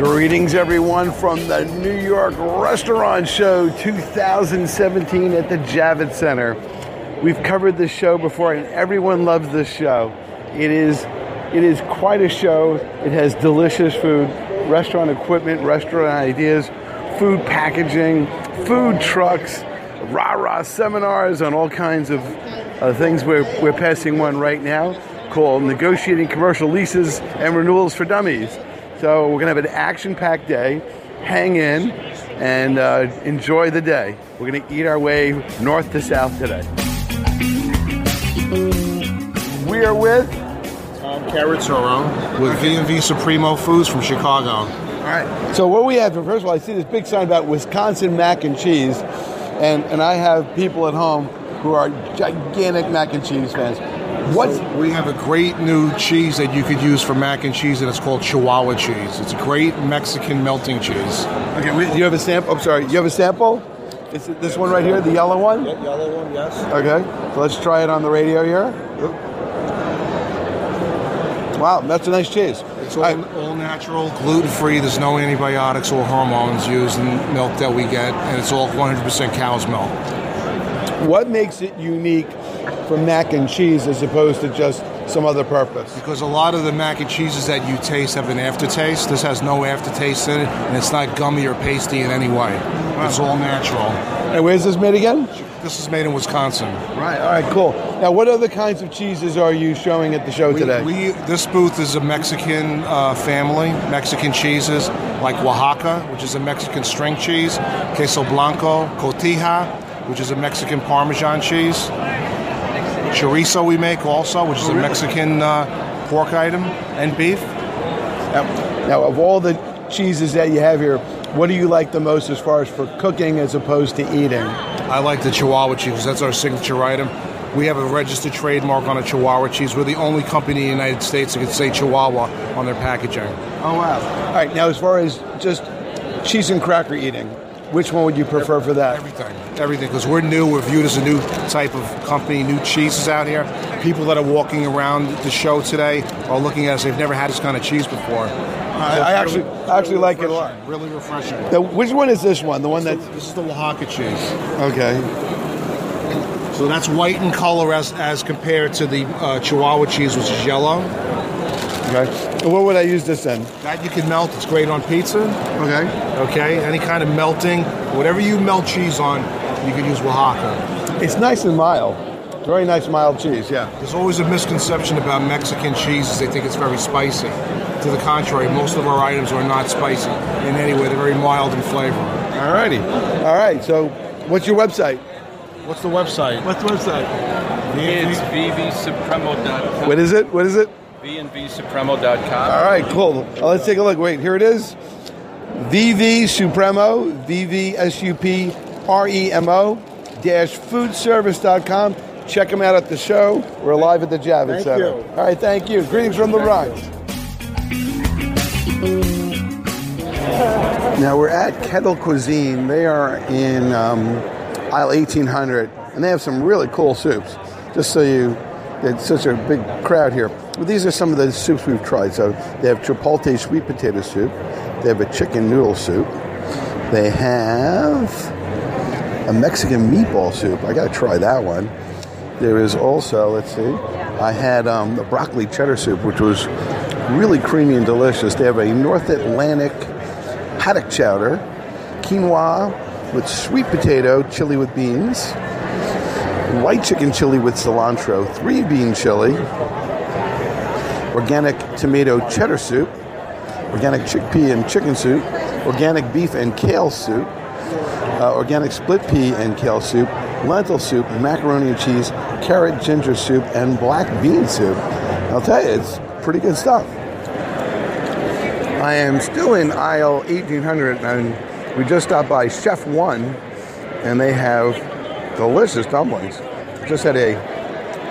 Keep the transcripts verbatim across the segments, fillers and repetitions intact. Greetings, everyone, from the New York Restaurant Show two thousand seventeen at the Javits Center. We've covered this show before, and everyone loves this show. It is, it is quite a show. It has delicious food, restaurant equipment, restaurant ideas, food packaging, food trucks, rah-rah seminars on all kinds of uh, things. We're, we're passing one right now called Negotiating Commercial Leases and Renewals for Dummies. So we're going to have an action-packed day. Hang in and uh, enjoy the day. We're going to eat our way north to south today. We are with Tom Carazzoro with V and V Supremo Foods from Chicago. All right. So what we have, first of all, I see this big sign about Wisconsin mac and cheese, and, and I have people at home who are gigantic mac and cheese fans. What? So we have a great new cheese that you could use for mac and cheese, and it's called Chihuahua cheese. It's a great Mexican melting cheese. Okay, we, you have a sample? I'm sorry, you have a sample? Is it this one right here, the yellow one? Yeah, yellow one, yes. Okay, so let's try it on the radio here. Wow, that's a nice cheese. It's all, I, all natural, gluten-free. There's no antibiotics or hormones used in milk that we get, and it's all one hundred percent cow's milk. What makes it unique for mac and cheese as opposed to just some other purpose? Because a lot of the mac and cheeses that you taste have an aftertaste. This has no aftertaste in it, and it's not gummy or pasty in any way. Wow. It's all natural. And where's this made again? This is made in Wisconsin. Right. All right, cool. Now, what other kinds of cheeses are you showing at the show we, today? We This booth is a Mexican uh, family, Mexican cheeses, like Oaxaca, which is a Mexican string cheese, Queso Blanco, Cotija, which is a Mexican Parmesan cheese, chorizo we make also, which is a Mexican uh, pork item, and beef. Now, now, of all the cheeses that you have here, what do you like the most as far as for cooking as opposed to eating? I like the Chihuahua cheese. That's our signature item. We have a registered trademark on a Chihuahua cheese. We're the only company in the United States that can say Chihuahua on their packaging. Oh, wow. All right, now as far as just cheese and cracker eating, which one would you prefer for that? Everything. Everything. Because we're new. We're viewed as a new type of company, new cheeses out here. People that are walking around the show today are looking at us. They've never had this kind of cheese before. I, I actually really, actually really like it a lot. Really refreshing. Now, which one is this one? The one that's... This is the Oaxaca cheese. Okay. So that's white in color as, as compared to the uh, Chihuahua cheese, which is yellow. Okay. So what would I use this in? That you can melt. It's great on pizza. Okay. Okay. Any kind of melting. Whatever you melt cheese on, you can use Oaxaca. It's nice and mild. Very nice mild cheese, yeah. There's always a misconception about Mexican cheeses. They think it's very spicy. To the contrary, most of our items are not spicy in any way. They're very mild in flavor. All righty. All right. So what's your website? What's the website? What's the website? It's v v supremo dot com. What is it? What is it? v v supremo dot com. All right, cool. Well, let's take a look. Wait, here it is. V V Supremo, v v s u p r e m o dash foodservice dot com. Check them out at the show. We're live at the Javits Center. All right, thank you. Greetings from the Bronx. Now, we're at Kettle Cuisine. They are in um, aisle eighteen hundred, and they have some really cool soups, just so you... It's such a big crowd here. Well, these are some of the soups we've tried. So they have chipotle sweet potato soup. They have a chicken noodle soup. They have a Mexican meatball soup. I got to try that one. There is also, let's see, I had um, the broccoli cheddar soup, which was really creamy and delicious. They have a North Atlantic haddock chowder, quinoa with sweet potato, chili with beans, white chicken chili with cilantro, three bean chili, organic tomato cheddar soup, organic chickpea and chicken soup, organic beef and kale soup, uh, organic split pea and kale soup, lentil soup, macaroni and cheese, carrot ginger soup, and black bean soup. I'll tell you, it's pretty good stuff. I am still in aisle eighteen hundred, and We just stopped by Chef One, and they have delicious dumplings. Just had a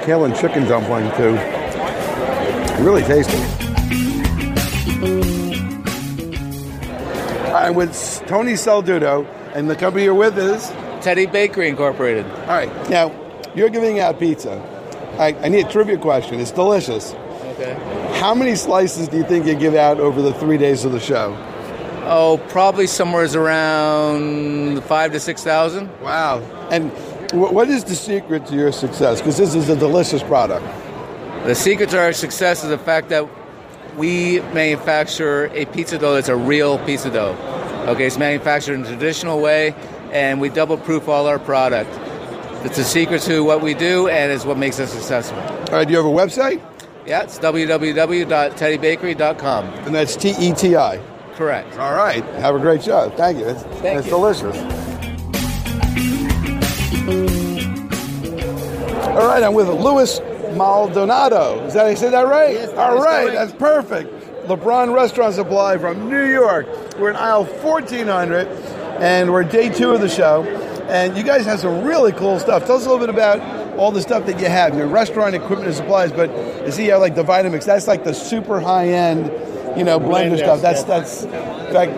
kale and chicken dumpling, too. Really tasty. I'm with Tony Saldudo, and the company you're with is? Teddy Bakery Incorporated. All right. Now, you're giving out pizza. I, I need a trivia question. It's delicious. Okay. How many slices do you think you give out over the three days of the show? Oh, probably somewhere around five to six thousand. Wow! And w- what is the secret to your success? Because this is a delicious product. The secret to our success is the fact that we manufacture a pizza dough that's a real pizza dough. Okay, it's manufactured in a traditional way, and we double-proof all our product. It's a secret to what we do, and it's what makes us successful. All right, do you have a website? Yeah, it's w w w dot teddy bakery dot com. And that's T E T I. Correct. All right. Have a great show. Thank you. That's, Thank that's you. delicious. All right. I'm with Luis Maldonado. Is that I said that right? Yes. That All right. Correct. That's perfect. Lebron Restaurant Supply from New York. We're in aisle fourteen hundred, and we're day two of the show. And you guys have some really cool stuff. Tell us a little bit about all the stuff that you have. Your restaurant equipment and supplies, but you see, you have like the Vitamix. That's like the super high end. You know, blender stuff. That's that's. In fact,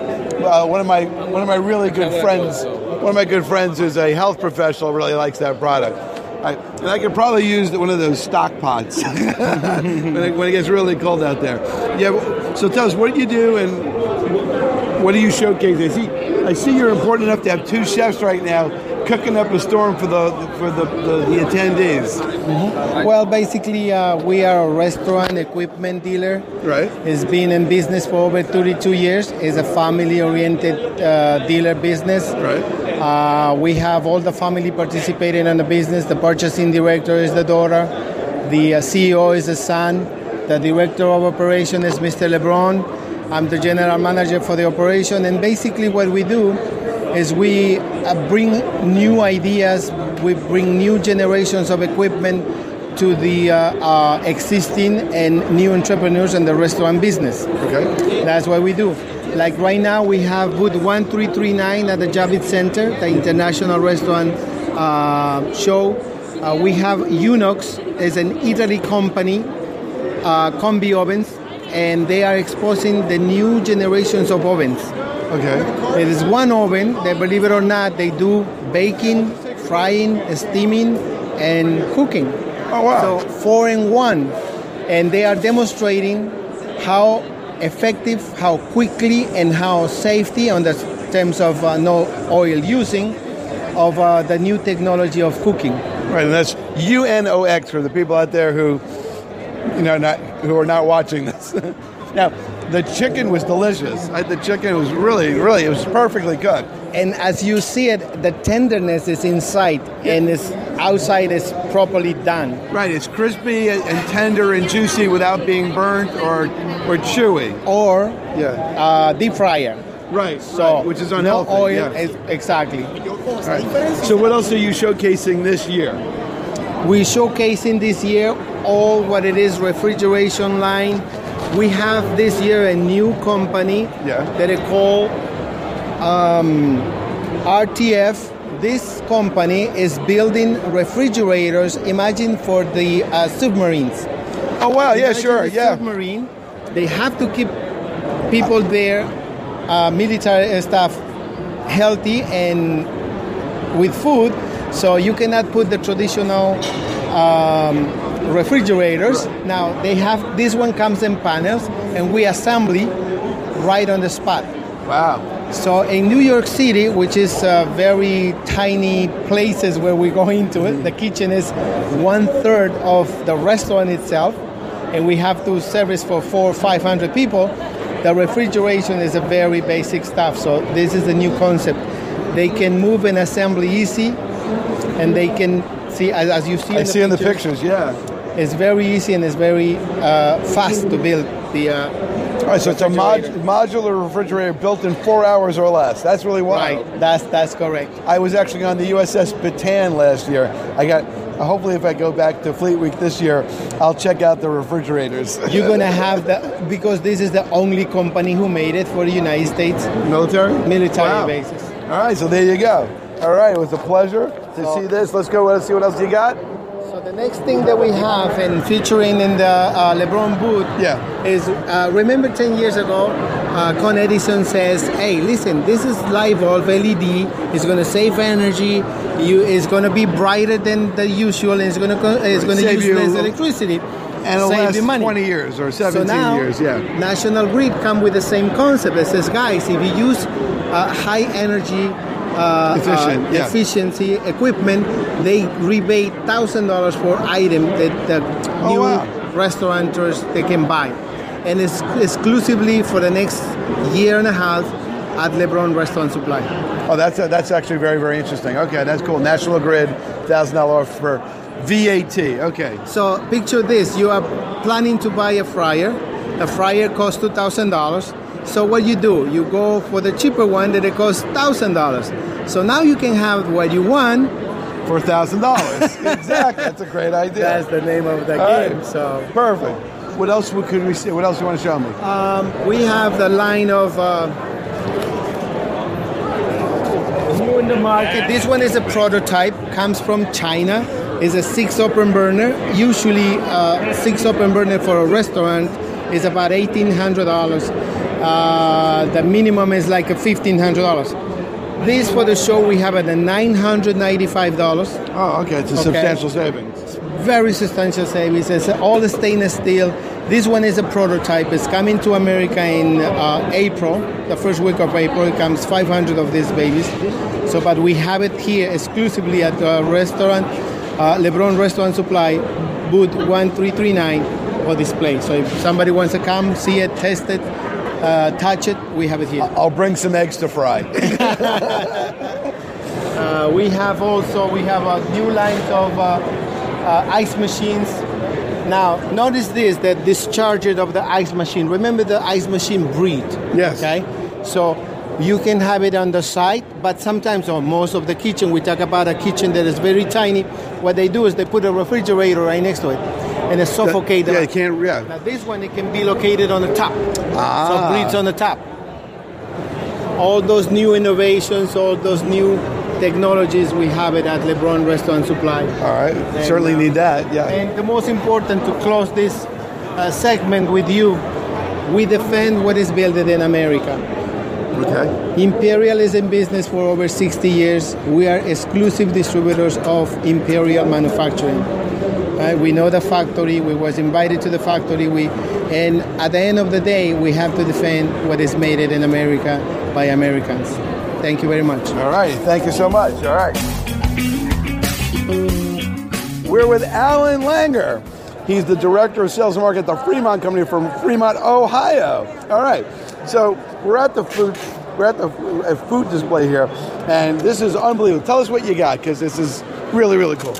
uh, one of my one of my really good friends, one of my good friends who's a health professional, really likes that product. I, and I could probably use one of those stock pots when, it, when it gets really cold out there. Yeah. So tell us, what do you do, and what do you showcase? I see, I see you're important enough to have two chefs right now cooking up a storm for the for the, the, the attendees. Mm-hmm. Well, basically, uh, we are a restaurant equipment dealer. Right. It's been in business for over thirty-two years. It's a family-oriented uh, dealer business. Right. Uh, we have all the family participating in the business. The purchasing director is the daughter. The uh, C E O is the son. The director of operation is Mister Lebron. I'm the general manager for the operation. And basically what we do is we uh, bring new ideas, we bring new generations of equipment to the uh, uh, existing and new entrepreneurs in the restaurant business. Okay. That's what we do. Like right now, we have booth one three three nine at the Javits Center, the international restaurant uh, show. Uh, we have Unox, it's an Italy company, uh, combi ovens, and they are exposing the new generations of ovens. Okay. It is one oven that, believe it or not, they do baking, frying, steaming, and cooking. Oh, wow. So four in one. And they are demonstrating how effective, how quickly, and how safety, on the terms of uh, no oil using, of uh, the new technology of cooking. Right, and that's U N O X for the people out there who, you know, not, who are not watching this. Now, the chicken was delicious. I, the chicken was really, really, it was perfectly cooked. And as you see it, the tenderness is inside, and it's outside is properly done. Right, it's crispy and tender and juicy without being burnt or or chewy. Or yeah, uh, deep fryer. Right, so right, which is unhealthy. No oil, yeah. Exactly. Right. So what else are you showcasing this year? We're showcasing this year all what it is refrigeration line. We have this year a new company yeah. that they call um, R T F. This company is building refrigerators, imagine for the uh, submarines. Oh, wow, yeah, imagine sure, yeah. Submarine, they have to keep people there, uh, military staff, healthy and with food, so you cannot put the traditional um, refrigerators. Now they have this one comes in panels, and we assemble right on the spot. Wow! So in New York City, which is uh, very tiny places where we go into it, the kitchen is one third of the restaurant itself, and we have to service for four or five hundred people. The refrigeration is a very basic stuff. So this is the new concept. They can move and assemble easy, and they can see as, as you see. I in the see pictures, in the pictures. Yeah. It's very easy and it's very uh, fast to build the uh, Right, so it's a mod modular refrigerator built in four hours or less. That's really wild. Right, that's that's correct. I was actually on the U S S Bataan last year. I got. Hopefully, if I go back to Fleet Week this year, I'll check out the refrigerators. You're going to have that, because this is the only company who made it for the United States. Military? Military wow. bases. All right, so there you go. All right, it was a pleasure to so, see this. Let's go, let's see what else you got. So the next thing that we have, and featuring in the uh, Lebron booth, yeah. is, uh, remember ten years ago, uh, Con Edison says, hey, listen, this is live bulb L E D. It's going to save energy. You, it's going to be brighter than the usual, and it's going to it's going to use you, less electricity. And it'll save you money. twenty years or seventeen so now, years, yeah. National Grid come with the same concept. It says, guys, if you use uh, high energy uh, Efficient, uh, yeah. efficiency equipment, they rebate one thousand dollars for item that the oh, new wow. restaurateurs they can buy. And it's exclusively for the next year and a half at Lebron Restaurant Supply. Oh, that's a, that's actually very, very interesting. Okay, that's cool. National Grid, one thousand dollars for V A T. Okay. So picture this. You are planning to buy a fryer. A fryer costs two thousand dollars. So what you do? You go for the cheaper one that it costs one thousand dollars. So now you can have what you want for one thousand dollars. Exactly. That's a great idea. That's the name of the All game. Right. So perfect. What else could we see? What else do you want to show me? Um, we have the line of... Uh, in the market. This one is a prototype, comes from China. It's a six open burner. Usually uh, six open burner for a restaurant is about eighteen hundred dollars. Uh, the minimum is like fifteen hundred dollars. This for the show we have at a nine hundred ninety-five dollars. Oh, okay. It's a okay. substantial savings. It's very substantial savings. It's all the stainless steel. This one is a prototype. It's coming to America in uh, April, the first week of April. It comes five hundred of these babies. So, but we have it here exclusively at the restaurant, uh, Lebron Restaurant Supply, booth one three three nine for display. So if somebody wants to come, see it, test it, uh, touch it, we have it here. I'll bring some eggs to fry. uh, we have also, we have a new lines of uh, uh, ice machines. Now, notice this, the discharger of the ice machine. Remember the ice machine breathe. Yes. Okay? So you can have it on the side, but sometimes on most of the kitchen, we talk about a kitchen that is very tiny. What they do is they put a refrigerator right next to it and they suffocate it. Yeah, it can't, yeah. Now, this one, it can be located on the top. Ah. So breathes on the top. All those new innovations, all those new technologies, we have it at Lebron Restaurant Supply. All right, and, certainly uh, need that, yeah. And the most important, to close this uh, segment with you, we defend what is built in America. Okay. Imperial is in business for over sixty years. We are exclusive distributors of Imperial manufacturing. Uh, we know the factory, we was invited to the factory, we, and at the end of the day, we have to defend what is made in America by Americans. Thank you very much. All right. Thank you so much. All right. We're with Alan Langer. He's the director of sales and marketing at the Fremont Company from Fremont, Ohio. All right. So we're at the food, we're at the a food display here, and this is unbelievable. Tell us what you got, because this is really, really cool.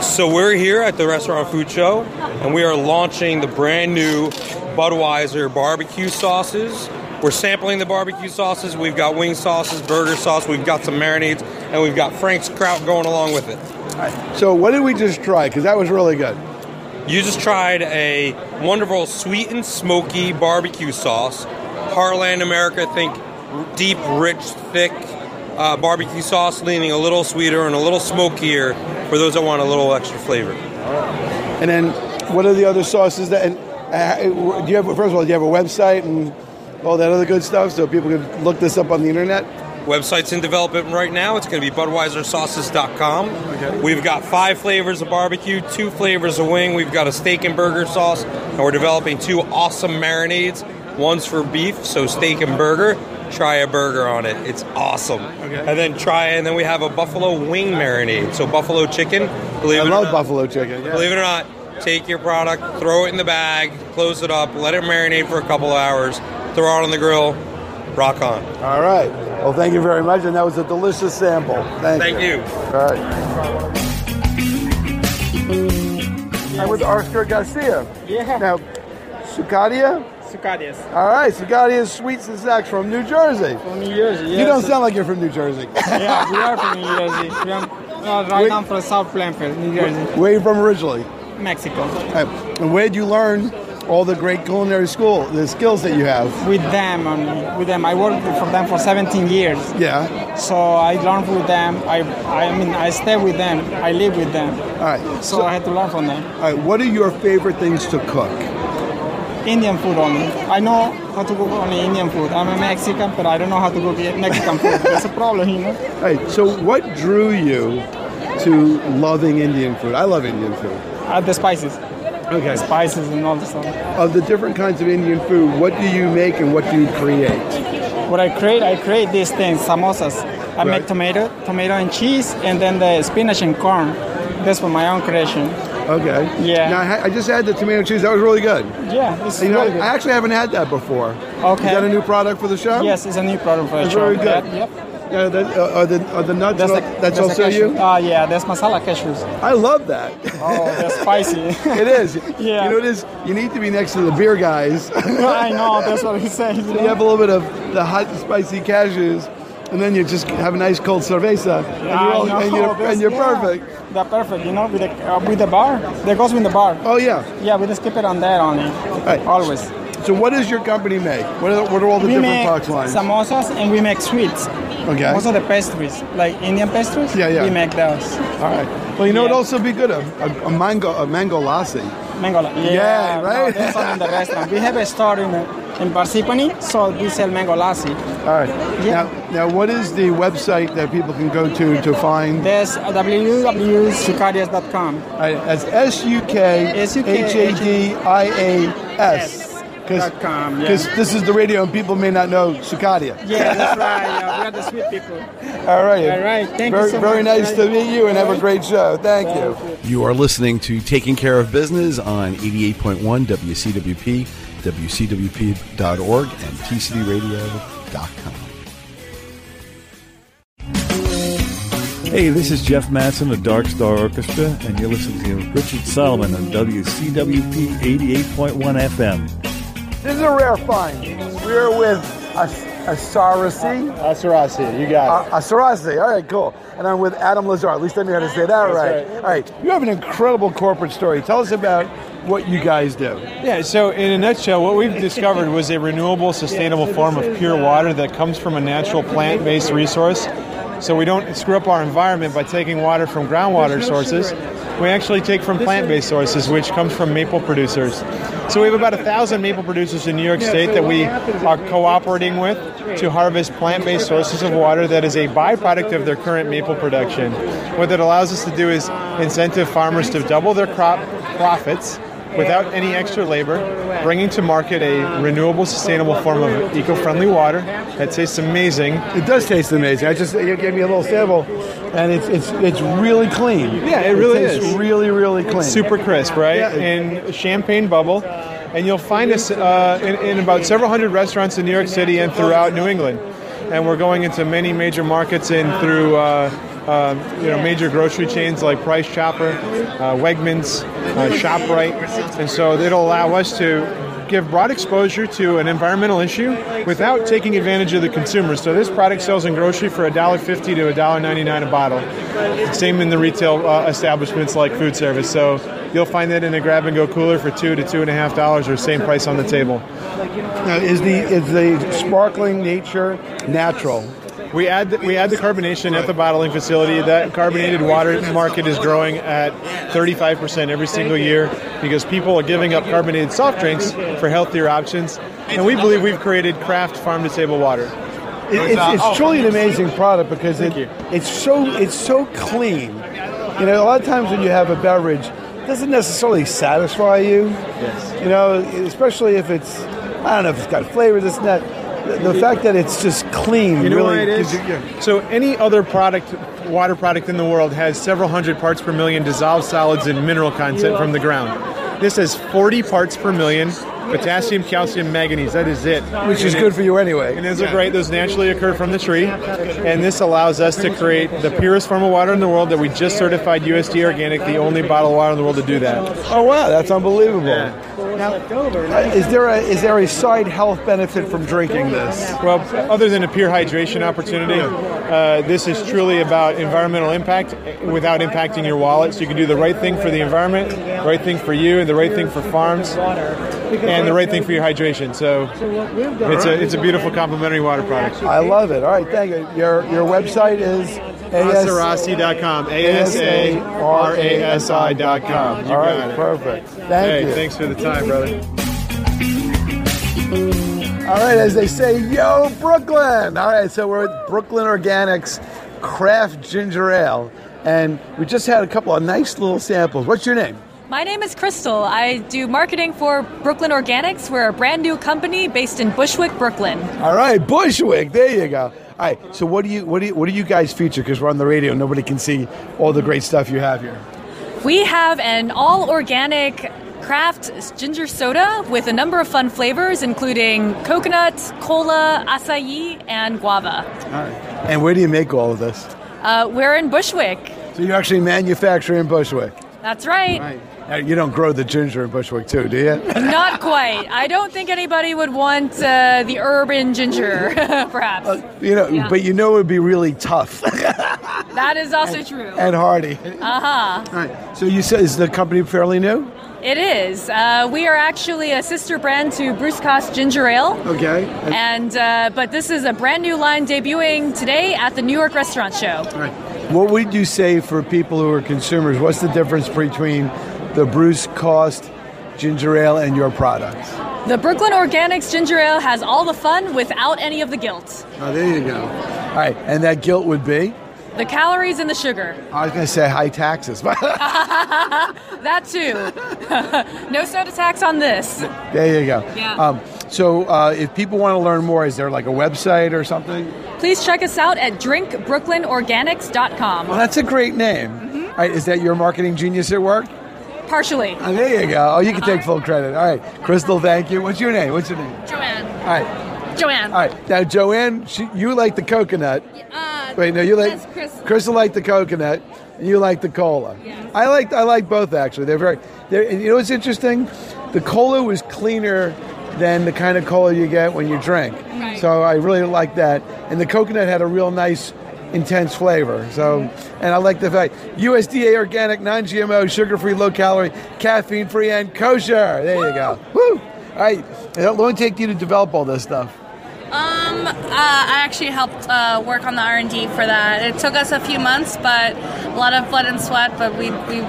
So we're here at the Restaurant Food Show, and we are launching the brand new Budweiser barbecue sauces. We're sampling the barbecue sauces. We've got wing sauces, burger sauce. We've got some marinades, and we've got Frank's Kraut going along with it. All right. So what did we just try? Because that was really good. You just tried a wonderful sweet and smoky barbecue sauce. Heartland America, think deep, rich, thick uh, barbecue sauce, leaning a little sweeter and a little smokier for those that want a little extra flavor. All right. And then what are the other sauces that? And uh, do you have? First of all, do you have a website and all that other good stuff, so people can look this up on the internet? Website's in development right now. It's going to be Budweiser Sauces dot com. Okay. We've got five flavors of barbecue, two flavors of wing. We've got a steak and burger sauce, and we're developing two awesome marinades. One's for beef, so steak and burger. Try a burger on it. It's awesome. Okay. And then try it, and then we have a buffalo wing marinade, so buffalo chicken. Believe I it love or not, buffalo chicken. Yeah. Believe it or not, take your product, throw it in the bag, close it up, let it marinate for a couple of hours, throw it on the grill, rock on. All right. Well, thank you very much, and that was a delicious sample. Thank, thank you. you. All right. I'm with Oscar Garcia. Yeah. Now, Sukhadia's? Sukhadia's. All right, Sukhadia's Sweets and Snacks from New Jersey. From New Jersey, yes. You don't sound like you're from New Jersey. Yeah, we are from New Jersey. We are, uh, right where, now I'm from South Plainfield, New Jersey. Where, where are you from originally? Mexico. All right. And where did you learn all the great culinary school, the skills that you have? With them, um, with them. I worked for them for seventeen years. Yeah. So I learned with them. I, I mean, I stay with them. I live with them. All right. So, so I had to learn from them. All right. What are your favorite things to cook? Indian food only. I know how to cook only Indian food. I'm a Mexican, but I don't know how to cook Mexican food. That's a problem, you know. All right. So what drew you to loving Indian food? I love Indian food. Uh, the spices. Okay. Spices and all the stuff. Of the different kinds of Indian food, what do you make and what do you create? What I create, I create these things, samosas. I right. make tomato, tomato and cheese, and then the spinach and corn. That's for my own creation. Okay. Yeah. Now, I, ha- I just had the tomato cheese. That was really good. Yeah, it's you know, really good. I actually haven't had that before. Okay. Is that a new product for the show? Yes, it's a new product for the show. It's very good. That, yep. Yeah, that, uh, are, the, are the nuts, that's, all, the, that's, that's also you? Uh, yeah, that's masala cashews. I love that. Oh, that's spicy. It is. Yeah. You know it is? You need to be next to the beer guys. I know, that's what he says. So you have a little bit of the hot, spicy cashews, and then you just have a nice cold cerveza, and you're, all, and you're, and you're yeah. perfect. They're perfect, you know, with the, uh, with the bar. That goes with the bar. Oh, yeah. Yeah, we just keep it on there only, right. always. So what does your company make? What are, what are all the we different product lines? We make samosas and we make sweets. Okay. Most of the pastries, like Indian pastries, yeah, yeah. we make those. All right. Well, you know yeah. what would also be good? A, a, a mango a mango lassi. Mango lassi. Yeah, yeah, right? No, that's all in the restaurant. We have a store in, in Parsippany, so we sell mango lassi. All right. Yeah. Now, now, what is the website that people can go to to find? There's w w w dot sukhadias dot com. All right. That's S U K H A D I A S. Because yeah. this is the radio and people may not know Sukhadia. Yeah, that's right. Yeah, we are the sweet people. All right. All right. Thank very, you so very much. Very nice to meet you and have a great show. Thank, Thank you. You are listening to Taking Care of Business on eighty-eight point one W C W P, W C W P dot org, and T C D radio dot com. Hey, this is Jeff Mattson of Dark Star Orchestra, and you're listening to Richard Solomon on W C W P eighty-eight point one F M. This is a rare find. We're with Asarasi. Asarasi, you got it. Asarasi, all right, cool. And I'm with Adam Lazar. At least I knew how to say that right. right. All right, you have an incredible corporate story. Tell us about what you guys do. Yeah, so in a nutshell, what we've discovered was a renewable, sustainable form of pure water that comes from a natural plant-based resource. So we don't screw up our environment by taking water from groundwater sources. We actually take from plant-based sources, which comes from maple producers. So we have about a thousand maple producers in New York State that we are cooperating with to harvest plant-based sources of water that is a byproduct of their current maple production. What that allows us to do is incentive farmers to double their crop profits without any extra labor, bringing to market a renewable, sustainable form of eco-friendly water that tastes amazing. It does taste amazing. I just you gave me a little sample, and it's it's it's really clean. Yeah, it really it tastes is. Really, really clean. Super crisp, right? Yeah. And champagne bubble. And you'll find us uh, in, in about several hundred restaurants in New York City and throughout New England. And we're going into many major markets and through uh, uh, you know major grocery chains like Price Chopper, uh, Wegmans, uh, ShopRite, and so it'll allow us to give broad exposure to an environmental issue without taking advantage of the consumer. So this product sells in grocery for one dollar fifty to one dollar ninety-nine a bottle. Same in the retail uh, establishments like food service. So you'll find that in a grab-and-go cooler for two to two and a half dollars, or same price on the table. Now, is the is the sparkling nature natural? We add the, we add the carbonation at the bottling facility. That carbonated water market is growing at thirty-five percent every single year because people are giving up carbonated soft drinks for healthier options. And we believe we've created craft farm-to-table water. It, it's, it's truly an amazing product because it, it's so it's so clean. You know, a lot of times when you have a beverage, it doesn't necessarily satisfy you. Yes. You know, especially if it's, I don't know, if it's got flavor, this and that. The fact that it's just clean. You know really, why it is? Yeah. So any other product, water product in the world has several hundred parts per million dissolved solids and mineral content from the ground. This has forty parts per million. Potassium, calcium, manganese, that is it. Which is good for you anyway. And those are great. Those naturally occur from the tree. And this allows us to create the purest form of water in the world that we just certified U S D Organic, the only bottled water in the world to do that. Oh, wow. That's unbelievable. Yeah. what's now, left over. Uh, is there a is there a side health benefit from drinking this? Well, other than a pure hydration opportunity, uh, this is truly about environmental impact without impacting your wallet. So you can do the right thing for the environment, the right thing for you, and the right thing for farms, and the right thing for your hydration. So it's a it's a beautiful complimentary water product. I love it. All right, thank you. Your your website is Asarasi dot com. A S A R A S I dot com. All right, perfect. Thank hey, you. Hey, thanks for the time, brother. All right, as they say, yo, Brooklyn. All right, so we're at Brooklyn Organics Craft Ginger Ale, and we just had a couple of nice little samples. What's your name? My name is Crystal. I do marketing for Brooklyn Organics. We're a brand new company based in Bushwick, Brooklyn. All right, Bushwick. There you go. All right, so what do you what do you, what do you guys feature? Because we're on the radio, nobody can see all the great stuff you have here. We have an all-organic craft ginger soda with a number of fun flavors, including coconut, cola, acai, and guava. All right. And where do you make all of this? Uh, we're in Bushwick. So you actually manufacture in Bushwick? That's right. All right. Now, you don't grow the ginger in Bushwick, too, do you? Not quite. I don't think anybody would want uh, the urban ginger, perhaps. Uh, you know, yeah. But you know it would be really tough. That is also and, true. And hardy. Uh-huh. All right. So you said, is the company fairly new? It is. Uh, we are actually a sister brand to Bruce Cost Ginger Ale. Okay. And uh, but this is a brand new line debuting today at the New York Restaurant Show. All right. What would you say for people who are consumers? What's the difference between the Bruce Cost Ginger Ale and your products? The Brooklyn Organics Ginger Ale has all the fun without any of the guilt. Oh, there you go. All right, and that guilt would be? The calories and the sugar. I was going to say high taxes. That too. No soda tax on this. There you go. Yeah. Um, so uh, if people want to learn more, is there like a website or something? Please check us out at drink brooklyn organics dot com. Well, that's a great name. Mm-hmm. All right, is that your marketing genius at work? Partially. Oh, there you go. Oh, you can take full credit. All right. Crystal, thank you. What's your name? What's your name? Joanne. All right. Joanne. All right. Now, Joanne, she, you like the coconut. Uh, Wait, no, you like Crystal. Crystal liked the coconut, and you like the cola. Yes. I like I like both actually. They're very. They're, and you know what's interesting? The cola was cleaner than the kind of cola you get when you drink. Right. So I really like that. And the coconut had a real nice, intense flavor. So, and I like the fact U S D A organic, non-G M O, sugar-free, low-calorie, caffeine-free, and kosher. There Woo! You go. Woo! All right. How long did it take you to develop all this stuff? Um, uh, I actually helped uh, work on the R and D for that. It took us a few months, but a lot of blood and sweat, but we we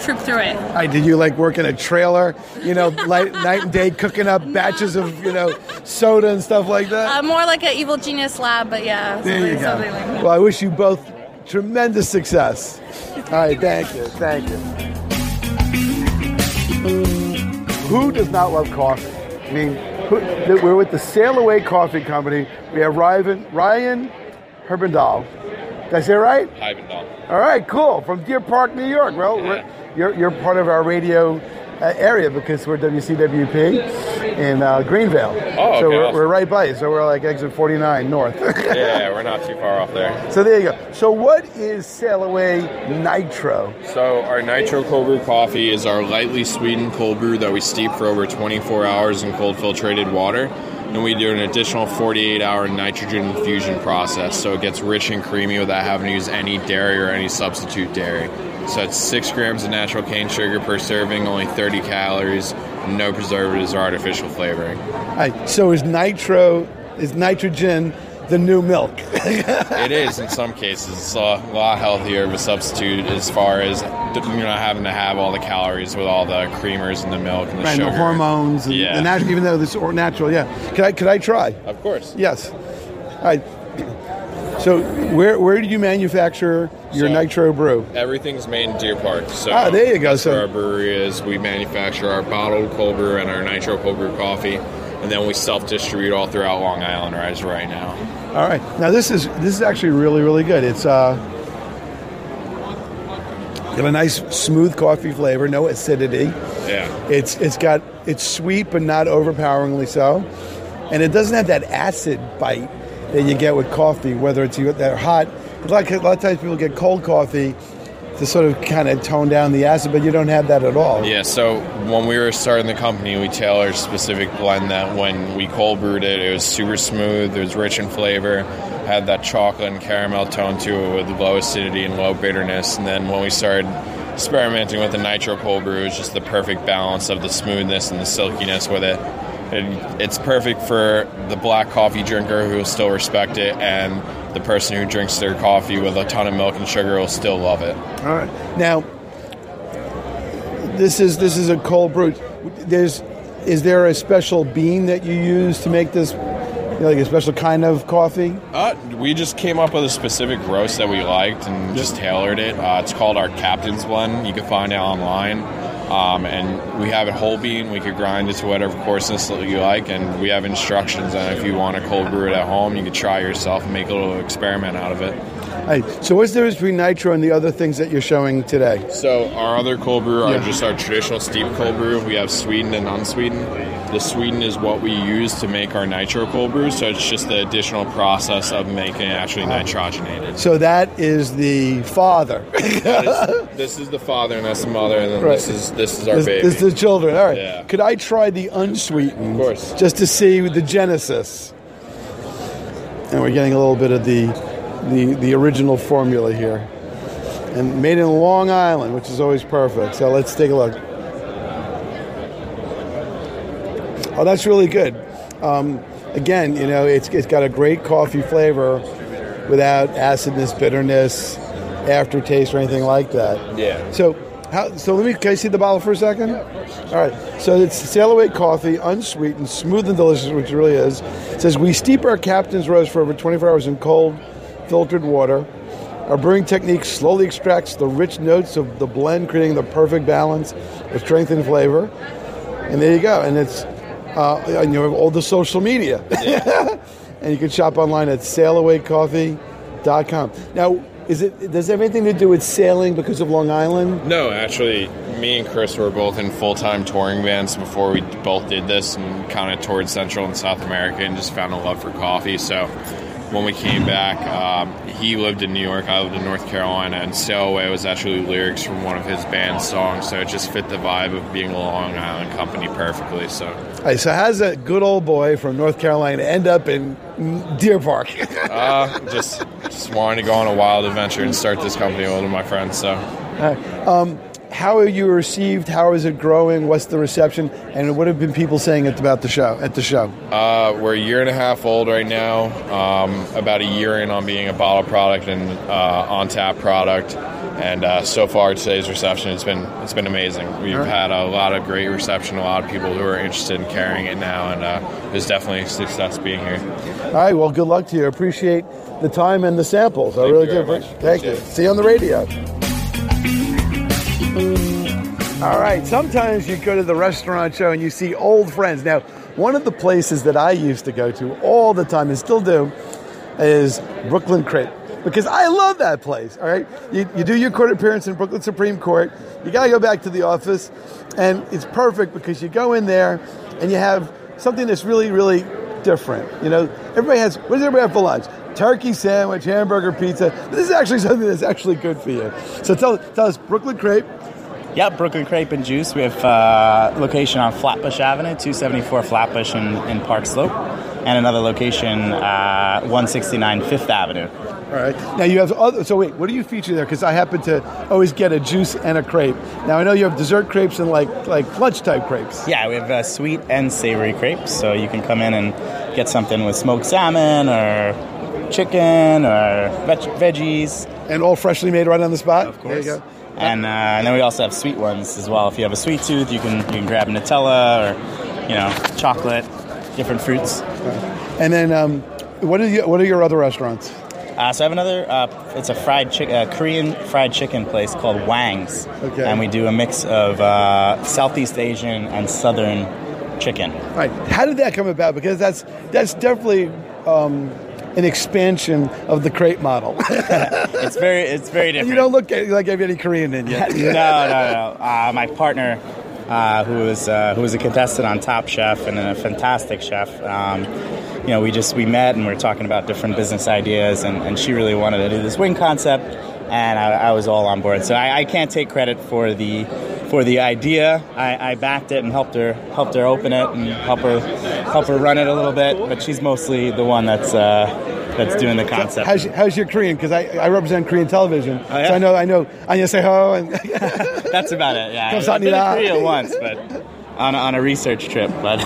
trooped through it. All right, did you like work in a trailer, you know, light, night and day, cooking up batches of, you know, soda and stuff like that? Uh, more like an evil genius lab, but yeah. There you go. Like that. Well, I wish you both tremendous success. All right, thank you, thank you. Who does not love coffee? I mean... We're with the Sail Away Coffee Company. We have Ryan, Ryan Herbendahl. Did I say it right? Herbendahl. All right, cool. From Deer Park, New York. Well, yeah. you're, you're part of our radio uh, area because we're W C W P in uh, Greenville. Oh, okay, so we're, awesome. We're right by you. So we're like exit forty-nine north. Yeah, we're not too far off there. So there you go. So what is Sail Away Nitro? So our Nitro cold brew coffee is our lightly sweetened cold brew that we steep for over twenty-four hours in cold filtrated water. And we do an additional forty-eight hour nitrogen infusion process. So it gets rich and creamy without having to use any dairy or any substitute dairy. So it's six grams of natural cane sugar per serving, only thirty calories, no preservatives or artificial flavoring. All right, so is nitro, is nitrogen the new milk? It is in some cases. It's a lot healthier of a substitute as far as you're not having to have all the calories with all the creamers and the milk and the right, sugar. And the hormones. And yeah. The nat- even though this or natural, yeah. Could I, could I try? Of course. Yes. All right. So where where do you manufacture your so, nitro brew? Everything's made in Deer Park. So ah, there you go. So our brewery is we manufacture our bottled cold brew and our nitro cold brew coffee, and then we self-distribute all throughout Long Island as right now. All right. Now this is this is actually really really good. It's uh, got a nice smooth coffee flavor, no acidity. Yeah. It's it's got it's sweet but not overpoweringly so, and it doesn't have that acid bite that you get with coffee, whether it's you, they're hot. A lot, a lot of times people get cold coffee to sort of kind of tone down the acid, but you don't have that at all. Yeah, so when we were starting the company, we tailored a specific blend that when we cold brewed it, it was super smooth, it was rich in flavor, had that chocolate and caramel tone to it with low acidity and low bitterness. And then when we started experimenting with the nitro cold brew, it was just the perfect balance of the smoothness and the silkiness with it. It, it's perfect for the black coffee drinker who will still respect it, and the person who drinks their coffee with a ton of milk and sugar will still love it. All right. Now, this is this is a cold brew. There's is there a special bean that you use to make this, you know, like a special kind of coffee? Uh, we just came up with a specific roast that we liked and just tailored it. Uh, it's called our Captain's Blend. You can find it online. Um, and we have it whole bean. We could grind it to whatever coarseness that you like, and we have instructions on if you want to cold brew it at home, you could try yourself and make a little experiment out of it. Hey, so what's the difference between nitro and the other things that you're showing today? So our other cold brew are yeah. just our traditional steep cold brew. We have sweetened and unsweetened. The sweetened is what we use to make our nitro cold brew, so it's just the additional process of making it actually nitrogenated. So that is the father. that is, this is the father, and that's the mother, and then right. this is This is our this, baby. This is the children. All right. Yeah. Could I try the unsweetened? Of course. Just to see the genesis. And we're getting a little bit of the the, the original formula here. And made in Long Island, which is always perfect. So let's take a look. Oh, that's really good. Um, again, you know, it's it's got a great coffee flavor without acidness, bitterness, aftertaste, or anything like that. Yeah. So... How, so let me, can I see the bottle for a second? Yeah, of course. All right. So it's Sail Away Coffee, unsweetened, smooth and delicious, which it really is. It says, we steep our Captain's Roast for over twenty-four hours in cold, filtered water. Our brewing technique slowly extracts the rich notes of the blend, creating the perfect balance of strength and flavor. And there you go. And it's, uh, and you have all the social media. Yeah. And you can shop online at sail away coffee dot com. Now, Is it? Does it have anything to do with sailing because of Long Island? No, actually, me and Chris were both in full-time touring bands before we both did this, and kind of toured Central and South America and just found a love for coffee. So when we came back, um, he lived in New York, I lived in North Carolina, and Sail Away was actually lyrics from one of his band's songs, so it just fit the vibe of being a Long Island company perfectly. So, all right, so how's a good old boy from North Carolina end up in Deer Park? uh, just... Just wanting to go on a wild adventure and start this company with one of my friends. So, right. um, how are you received? How is it growing? What's the reception? And what have been people saying about the show? At the show, uh, we're a year and a half old right now. Um, about a year in on being a bottle product and uh, on tap product. And uh, so far, today's reception it's been it's been amazing. We've right. had a lot of great reception. A lot of people who are interested in carrying it now, and uh, it's definitely a success being here. All right. Well, good luck to you. Appreciate the time and the samples. Thank I really do. Thank you. See you on the radio. All right. Sometimes you go to the restaurant show and you see old friends. Now, one of the places that I used to go to all the time and still do is Brooklyn Crepe, because I love that place. All right. You, you do your court appearance in Brooklyn Supreme Court. You got to go back to the office, and it's perfect because you go in there and you have something that's really, really different. You know, everybody has, what does everybody have for lunch? Turkey sandwich, hamburger, pizza. This is actually something that's actually good for you. So tell, tell us, Brooklyn Crepe. Yeah, Brooklyn Crepe and Juice. We have a uh, location on Flatbush Avenue, two seventy-four Flatbush in, in Park Slope, and another location, uh, one sixty-nine Fifth Avenue. All right. Now you have other, so wait, what do you feature there? Because I happen to always get a juice and a crepe. Now I know you have dessert crepes and like like lunch type crepes. Yeah, we have uh, sweet and savory crepes. So you can come in and get something with smoked salmon or chicken or veg- veggies, and all freshly made right on the spot. Of course. There you go. And uh, and then we also have sweet ones as well. If you have a sweet tooth, you can you can grab Nutella or you know chocolate, different fruits. And then um, what are you, what are your other restaurants? Uh, so I have another. Uh, it's a fried chick- uh, Korean fried chicken place called Wang's. Okay. And we do a mix of uh, Southeast Asian and Southern chicken. All right. How did that come about? Because that's that's definitely. Um, An expansion of the crepe model. it's very, it's very different. You don't look like you have any Korean in you. no, no, no. Uh, my partner, uh, who was uh, who was a contestant on Top Chef and a fantastic chef, um, you know, we just we met and we were talking about different business ideas, and, and she really wanted to do this wing concept. and I, I was all on board. So I, I can't take credit for the for the idea. I, I backed it and helped her helped her open it and help her help her run it a little bit. But she's mostly the one that's uh, that's doing the concept. How's, how's your Korean? Because I, I represent Korean television, oh, yeah? So I know I know 안녕하세요. And that's about it. Yeah, I've been to Korea once, but. On a, on a research trip, but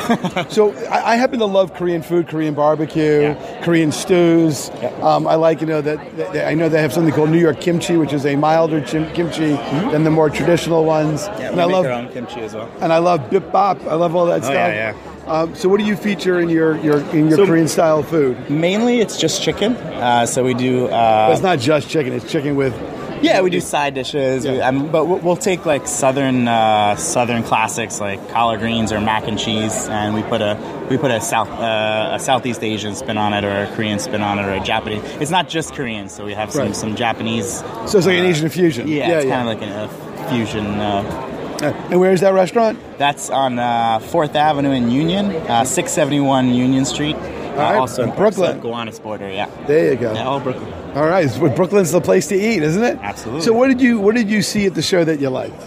so I, I happen to love Korean food, Korean barbecue, yeah. Korean stews. Yeah. Um, I like, you know, that, that I know they have something called New York kimchi, which is a milder chim- kimchi mm-hmm. than the more traditional ones. Yeah, and we I make love our own kimchi as well. And I love bibimbap. I love all that oh, stuff. Yeah, yeah. Um, so what do you feature in your, your in your so Korean style food? Mainly, it's just chicken. Uh, so we do. Uh, well, it's not just chicken. It's chicken with. Yeah, we do side dishes, yeah. we, um, but we'll take like southern uh, southern classics like collard greens or mac and cheese, and we put a we put a south uh, a Southeast Asian spin on it, or a Korean spin on it, or a Japanese. It's not just Korean, so we have some, right. some Japanese. So it's like uh, an Asian fusion. Yeah, yeah it's yeah. kind of like a uh, fusion. Uh, And where is that restaurant? That's on uh, fourth Avenue in Union, uh, six seventy-one Union Street. Uh, right. Also in Brooklyn. Gowanus border, yeah. There you go. Yeah, all Brooklyn. All right. Brooklyn's the place to eat, isn't it? Absolutely. So what did you what did you see at the show that you liked?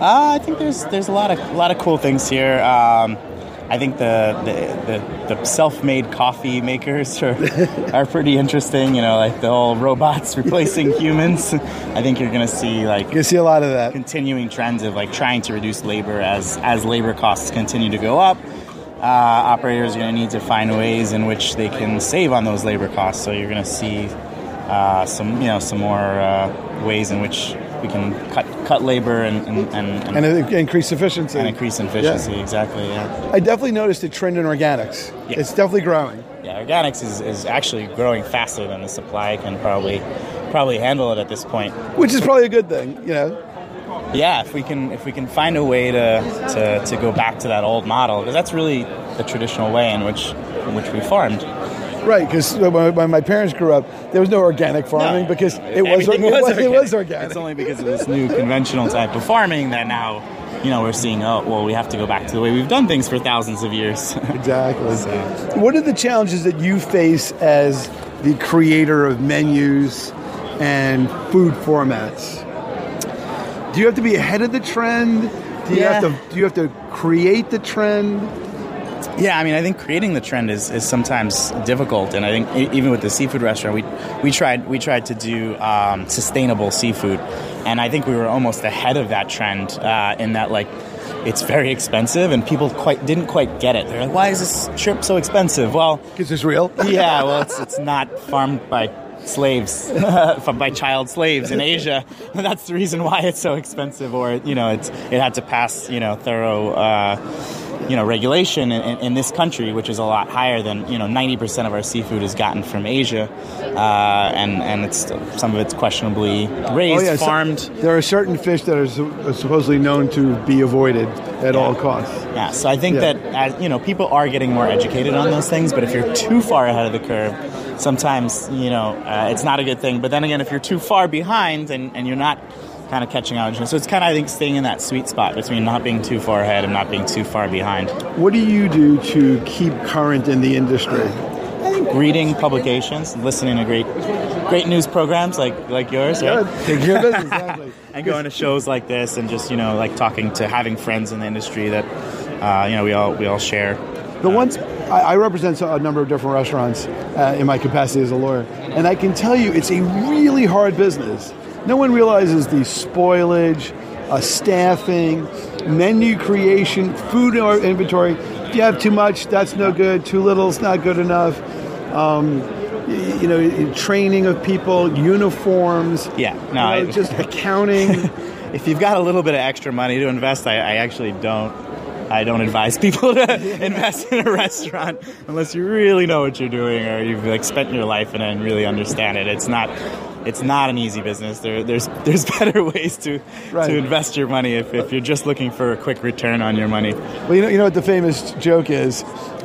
Uh, I think there's there's a lot of a lot of cool things here. Um, I think the the, the, the self made coffee makers are, are pretty interesting. You know, like the whole robots replacing humans. I think you're going to see like you see a lot of that continuing trends of like trying to reduce labor as as labor costs continue to go up. Uh, operators are going to need to find ways in which they can save on those labor costs. So you're going to see uh, some, you know, some more uh, ways in which we can cut cut labor and and, and, and, and increase efficiency. And increase efficiency, yeah. Exactly. Yeah. I definitely noticed a trend in organics. Yeah. It's definitely growing. Yeah, organics is, is actually growing faster than the supply can probably probably handle it at this point. Which is probably a good thing, you know. Yeah, if we can if we can find a way to, to, to go back to that old model, because that's really the traditional way in which in which we farmed. Right, because when my parents grew up, there was no organic farming no, because no, it, was, was, it, was, it was organic. It's only because of this new conventional type of farming that now, you know, we're seeing, oh, well, we have to go back to the way we've done things for thousands of years. Exactly. So. What are the challenges that you face as the creator of menus and food formats? Do you have to be ahead of the trend? Do you yeah. have to do you have to create the trend? Yeah, I mean, I think creating the trend is, is sometimes difficult, and I think even with the seafood restaurant, we we tried we tried to do um, sustainable seafood, and I think we were almost ahead of that trend uh, in that like it's very expensive, and people quite didn't quite get it. They're like, "Why is this shrimp so expensive?" Well, because it's real. yeah, well, it's it's not farmed by. slaves from by child slaves in Asia. That's the reason why it's so expensive, or you know it's it had to pass you know thorough uh, you know regulation in, in, in this country, which is a lot higher than you know ninety percent of our seafood is gotten from Asia, uh, and and it's some of it's questionably raised, oh, yeah, farmed. So there are certain fish that are, su- are supposedly known to be avoided at yeah. all costs. Yeah, so I think yeah. that as, you know people are getting more educated on those things, but if you're too far ahead of the curve, sometimes you know. Uh, it's not a good thing. But then again, if you're too far behind and, and you're not kind of catching on. So it's kind of, I think, staying in that sweet spot between not being too far ahead and not being too far behind. What do you do to keep current in the industry? I think reading publications, listening to great great news programs like, like yours, right? Yeah, exactly. And going to shows like this and just, you know, like talking to having friends in the industry that, uh, you know, we all we all share. The ones I represent a number of different restaurants uh, in my capacity as a lawyer, and I can tell you it's a really hard business. No one realizes the spoilage, uh, staffing, menu creation, food inventory. If you have too much, that's no good. Too little is not good enough. Um, you know, training of people, uniforms. Yeah, no, you know, I, just accounting. If you've got a little bit of extra money to invest, I, I actually don't. I don't advise people to invest in a restaurant unless you really know what you're doing or you've like spent your life in it and really understand it. It's not, it's not an easy business. There, there's there's better ways to right. to invest your money if, if you're just looking for a quick return on your money. Well, you know, you know what the famous joke is: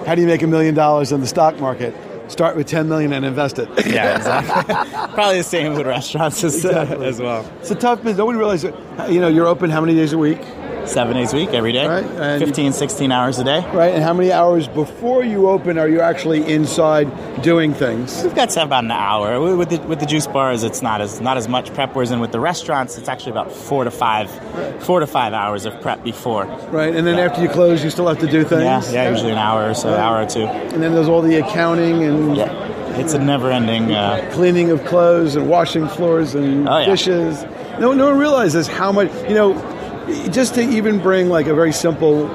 how do you make a million dollars in the stock market? Start with ten million dollars and invest it. Yeah, exactly. Probably the same with restaurants as, exactly. uh, as well. It's a tough business. Nobody realizes, you know, you're open how many days a week? Seven days a week, every day. Right, and fifteen, sixteen hours a day. Right, and how many hours before you open are you actually inside doing things? We've got to have about an hour. With the, with the juice bars, it's not as not as much prep, whereas in with the restaurants, it's actually about four to five four to five hours of prep before. Right, and then yeah. after you close, you still have to do things? Yeah, yeah usually an hour or so, an hour or two. And then there's all the accounting and... Yeah. It's a never-ending... Uh, cleaning of clothes and washing floors and oh, yeah. dishes. No, no one realizes how much... You know, just to even bring like a very simple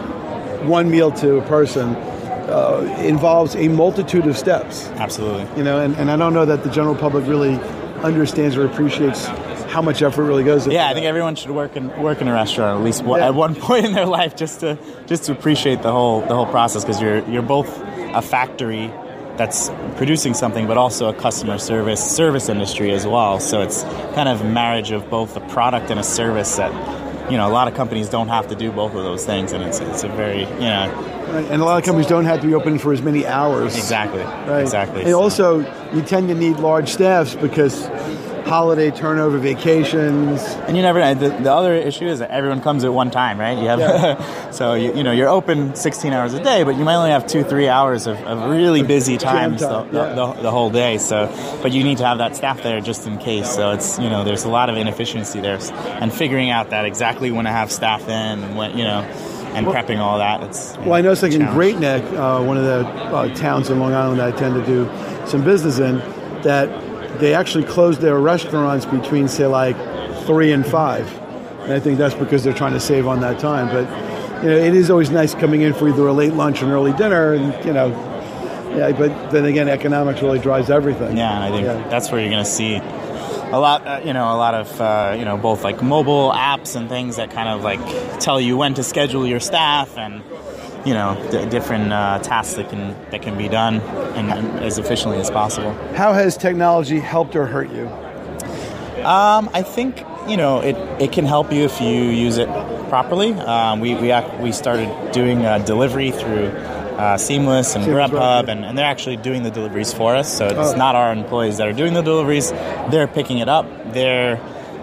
one meal to a person uh, involves a multitude of steps. Absolutely. You know, and, and I don't know that the general public really understands or appreciates how much effort really goes into. Yeah, I think everyone should work in work in a restaurant at least one, yeah. at one point in their life just to just to appreciate the whole the whole process, because you're you're both a factory that's producing something, but also a customer service service industry as well. So it's kind of a marriage of both a product and a service that, you know, a lot of companies don't have to do both of those things, and it's it's a very, you know... And a lot of companies don't have to be open for as many hours. Exactly, right? exactly. And so. Also, you tend to need large staffs because holiday turnover, vacations... And you never know. The, the other issue is that everyone comes at one time, right? You have, yeah. So, you, you know, you're open sixteen hours a day, but you might only have two, three hours of, of really busy times time, the, yeah. the, the, the whole day. So, but you need to have that staff there just in case. So it's, you know, there's a lot of inefficiency there. And figuring out that exactly when to have staff in and when, you know, and well, prepping all that. It's, well, know, I noticed like in Great Neck, uh, one of the uh, towns in Long Island that I tend to do some business in, that... they actually close their restaurants between, say, like three and five. And I think that's because they're trying to save on that time. But, you know, it is always nice coming in for either a late lunch or an early dinner. And, you know, yeah, but then again, economics really drives everything. Yeah, and I think yeah. that's where you're going to see a lot, uh, you know, a lot of, uh, you know, both like mobile apps and things that kind of like tell you when to schedule your staff and, you know, d- different uh, tasks that can that can be done and, and as efficiently as possible. How has technology helped or hurt you? Um, I think you know it, it can help you if you use it properly. Um, we we we started doing uh, delivery through uh, Seamless and Grubhub, right, and, and they're actually doing the deliveries for us. So it's oh. not our employees that are doing the deliveries; they're picking it up. They're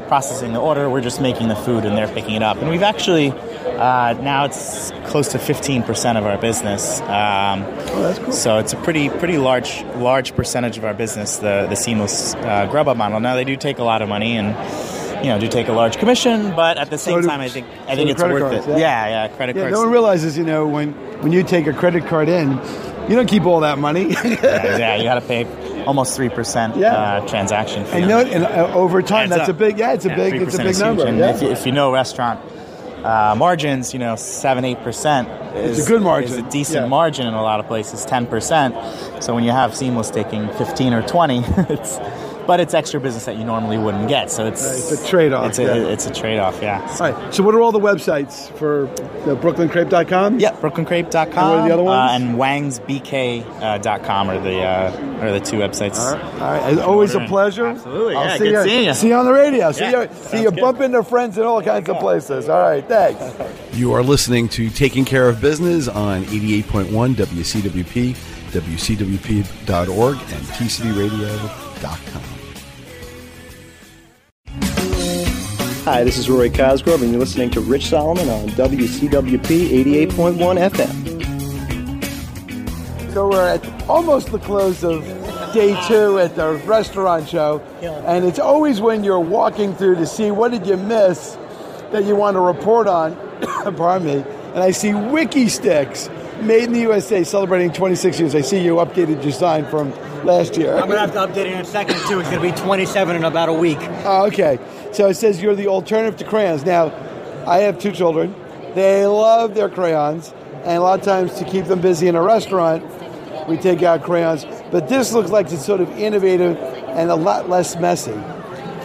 processing the order, we're just making the food and they're picking it up. And we've actually, uh, now it's close to fifteen percent of our business. Um, oh, that's cool. So it's a pretty pretty large large percentage of our business, the, the Seamless uh, Grubhub model. Now they do take a lot of money and, you know, do take a large commission, but at the same so time, do, I think I so think it's worth cards, it. Yeah, yeah, yeah credit yeah, cards. No one realizes, you know, when, when you take a credit card in, you don't keep all that money. yeah, yeah, you got to pay almost three percent yeah. uh, transaction fee. And, no, and uh, over time, that's up. a big, yeah, it's a yeah, big, it's a big number. And yeah. if, you, if you know restaurant uh, margins, you know, seven, eight percent is it's a good margin. Is a decent yeah. margin in a lot of places, ten percent. So when you have Seamless taking fifteen or twenty, it's, but it's extra business that you normally wouldn't get. So it's, right, it's a trade-off. It's a, yeah. it's a trade-off, yeah. All right. So what are all the websites for the brooklyn crepe dot com? Yeah, brooklyn crepe dot com. And what are the other ones? Uh, and wangs b k dot com are the... Uh, Are the two websites. All right. All right. It's always a pleasure. Absolutely. I'll yeah, see good you. seeing you. See you on the radio. See yeah, you, see you bump into friends in all kinds of places. All right. Thanks. You are listening to Taking Care of Business on eighty-eight point one W C W P, W C W P dot org, and T C D radio dot com. Hi, this is Rory Cosgrove, and you're listening to Rich Solomon on W C W P eighty-eight point one F M. So we're at almost the close of day two at the restaurant show, and it's always when you're walking through to see what did you miss that you want to report on, pardon me, and I see Wiki Sticks, made in the U S A, celebrating twenty-six years. I see you updated your sign from last year. I'm going to have to update it in a second, too. It's going to be twenty-seven in about a week. Oh, okay. So it says you're the alternative to crayons. Now, I have two children. They love their crayons, and a lot of times to keep them busy in a restaurant, we take out crayons, but this looks like it's sort of innovative and a lot less messy.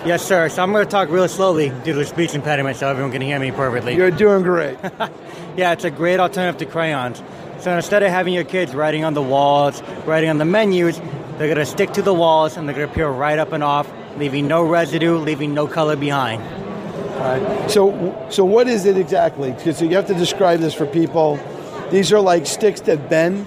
Yes, sir. So I'm going to talk real slowly due to the speech impediment so everyone can hear me perfectly. You're doing great. Yeah, it's a great alternative to crayons. So instead of having your kids writing on the walls, writing on the menus, they're going to stick to the walls and they're going to peel right up and off, leaving no residue, leaving no color behind. All right. So, so what is it exactly? So you have to describe this for people. These are like sticks that bend?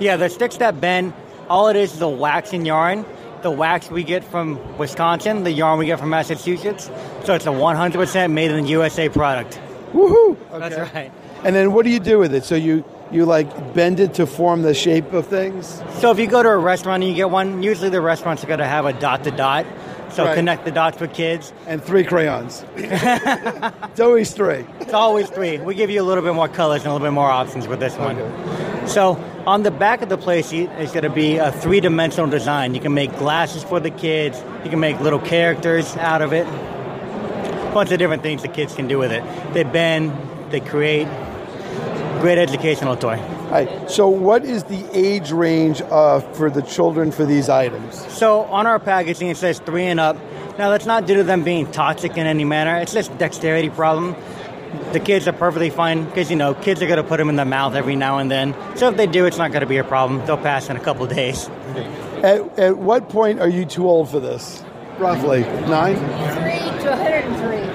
Yeah, the sticks that bend, all it is is a wax and yarn. The wax we get from Wisconsin, the yarn we get from Massachusetts. So it's a one hundred percent made in the U S A product. Woohoo! Okay. That's right. And then what do you do with it? So you, you like bend it to form the shape of things? So if you go to a restaurant and you get one, usually the restaurants are going to have a dot-to-dot. So right. Connect the dots for kids. And three crayons. It's always three. It's always three. We give you a little bit more colors and a little bit more options with this one. Okay. So on the back of the play seat is going to be a three-dimensional design. You can make glasses for the kids. You can make little characters out of it. A bunch of different things the kids can do with it. They bend. They create. Great educational toy. All right. So what is the age range uh, for the children for these items? So on our packaging, it says three and up. Now, that's not due to them being toxic in any manner. It's just a dexterity problem. The kids are perfectly fine because, you know, kids are going to put them in their mouth every now and then. So if they do, it's not going to be a problem. They'll pass in a couple of days. At, at what point are you too old for this? Roughly. Nine? Three to one hundred three.